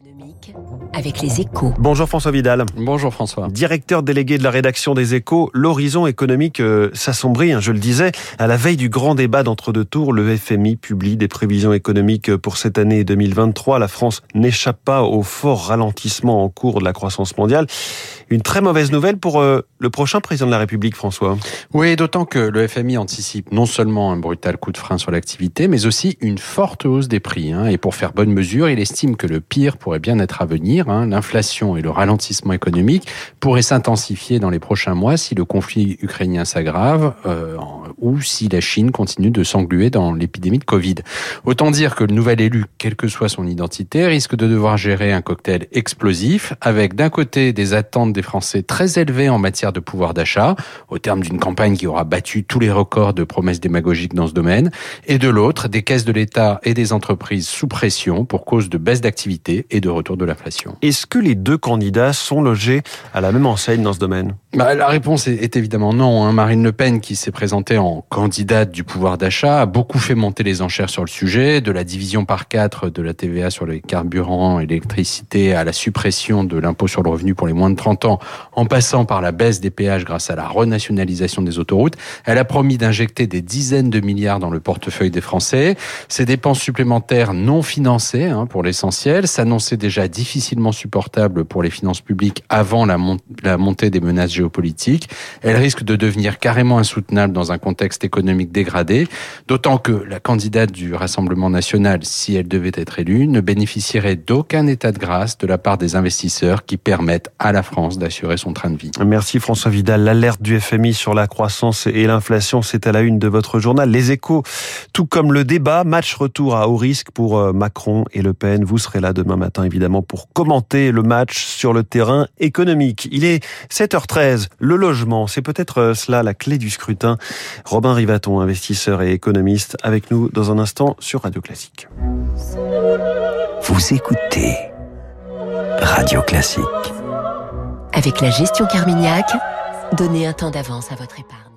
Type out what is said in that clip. économique avec Les Échos. Bonjour François Vidal. Bonjour François. Directeur délégué de la rédaction des Échos, l'horizon économique s'assombrit, je le disais. À la veille du grand débat d'entre-deux tours, le FMI publie des prévisions économiques pour cette année 2023. La France n'échappe pas au fort ralentissement en cours de la croissance mondiale. Une très mauvaise nouvelle pour le prochain président de la République, François. Oui, d'autant que le FMI anticipe non seulement un brutal coup de frein sur l'activité, mais aussi une forte hausse des prix. Et pour faire bonne mesure, il estime que le pire pourrait bien être à venir. L'inflation et le ralentissement économique pourraient s'intensifier dans les prochains mois si le conflit ukrainien s'aggrave ou si la Chine continue de s'engluer dans l'épidémie de Covid. Autant dire que le nouvel élu, quelle que soit son identité, risque de devoir gérer un cocktail explosif avec d'un côté des attentes des Français très élevées en matière de pouvoir d'achat, au terme d'une campagne qui aura battu tous les records de promesses démagogiques dans ce domaine, et de l'autre, des caisses de l'État et des entreprises sous pression pour cause de baisse d'activité et de retour de l'inflation. Est-ce que les deux candidats sont logés à la même enseigne dans ce domaine ? La réponse est évidemment non. Marine Le Pen, qui s'est présentée en candidate du pouvoir d'achat, a beaucoup fait monter les enchères sur le sujet, de la division par 4 de la TVA sur les carburants et l'électricité à la suppression de l'impôt sur le revenu pour les moins de 30 ans, en passant par la baisse des péages grâce à la renationalisation des autoroutes. Elle a promis d'injecter des dizaines de milliards dans le portefeuille des Français. Ces dépenses supplémentaires non financées, pour l'essentiel, s'annonçaient déjà difficilement supportables pour les finances publiques avant la montée des menaces géopolitiques. Elle risque de devenir carrément insoutenable dans un contexte économique dégradé, d'autant que la candidate du Rassemblement national, si elle devait être élue, ne bénéficierait d'aucun état de grâce de la part des investisseurs qui permettent à la France d'assurer son train de vie. Merci François Vidal. L'alerte du FMI sur la croissance et l'inflation, c'est à la une de votre journal Les Échos. Tout comme le débat, match retour à haut risque pour Macron et Le Pen. Vous serez là demain matin, évidemment, pour commenter le match sur le terrain économique. Il est 7h13. Le logement, c'est peut-être cela la clé du scrutin. Robin Rivaton, investisseur et économiste, avec nous dans un instant sur Radio Classique. Vous écoutez Radio Classique. Avec la gestion Carmignac, donnez un temps d'avance à votre épargne.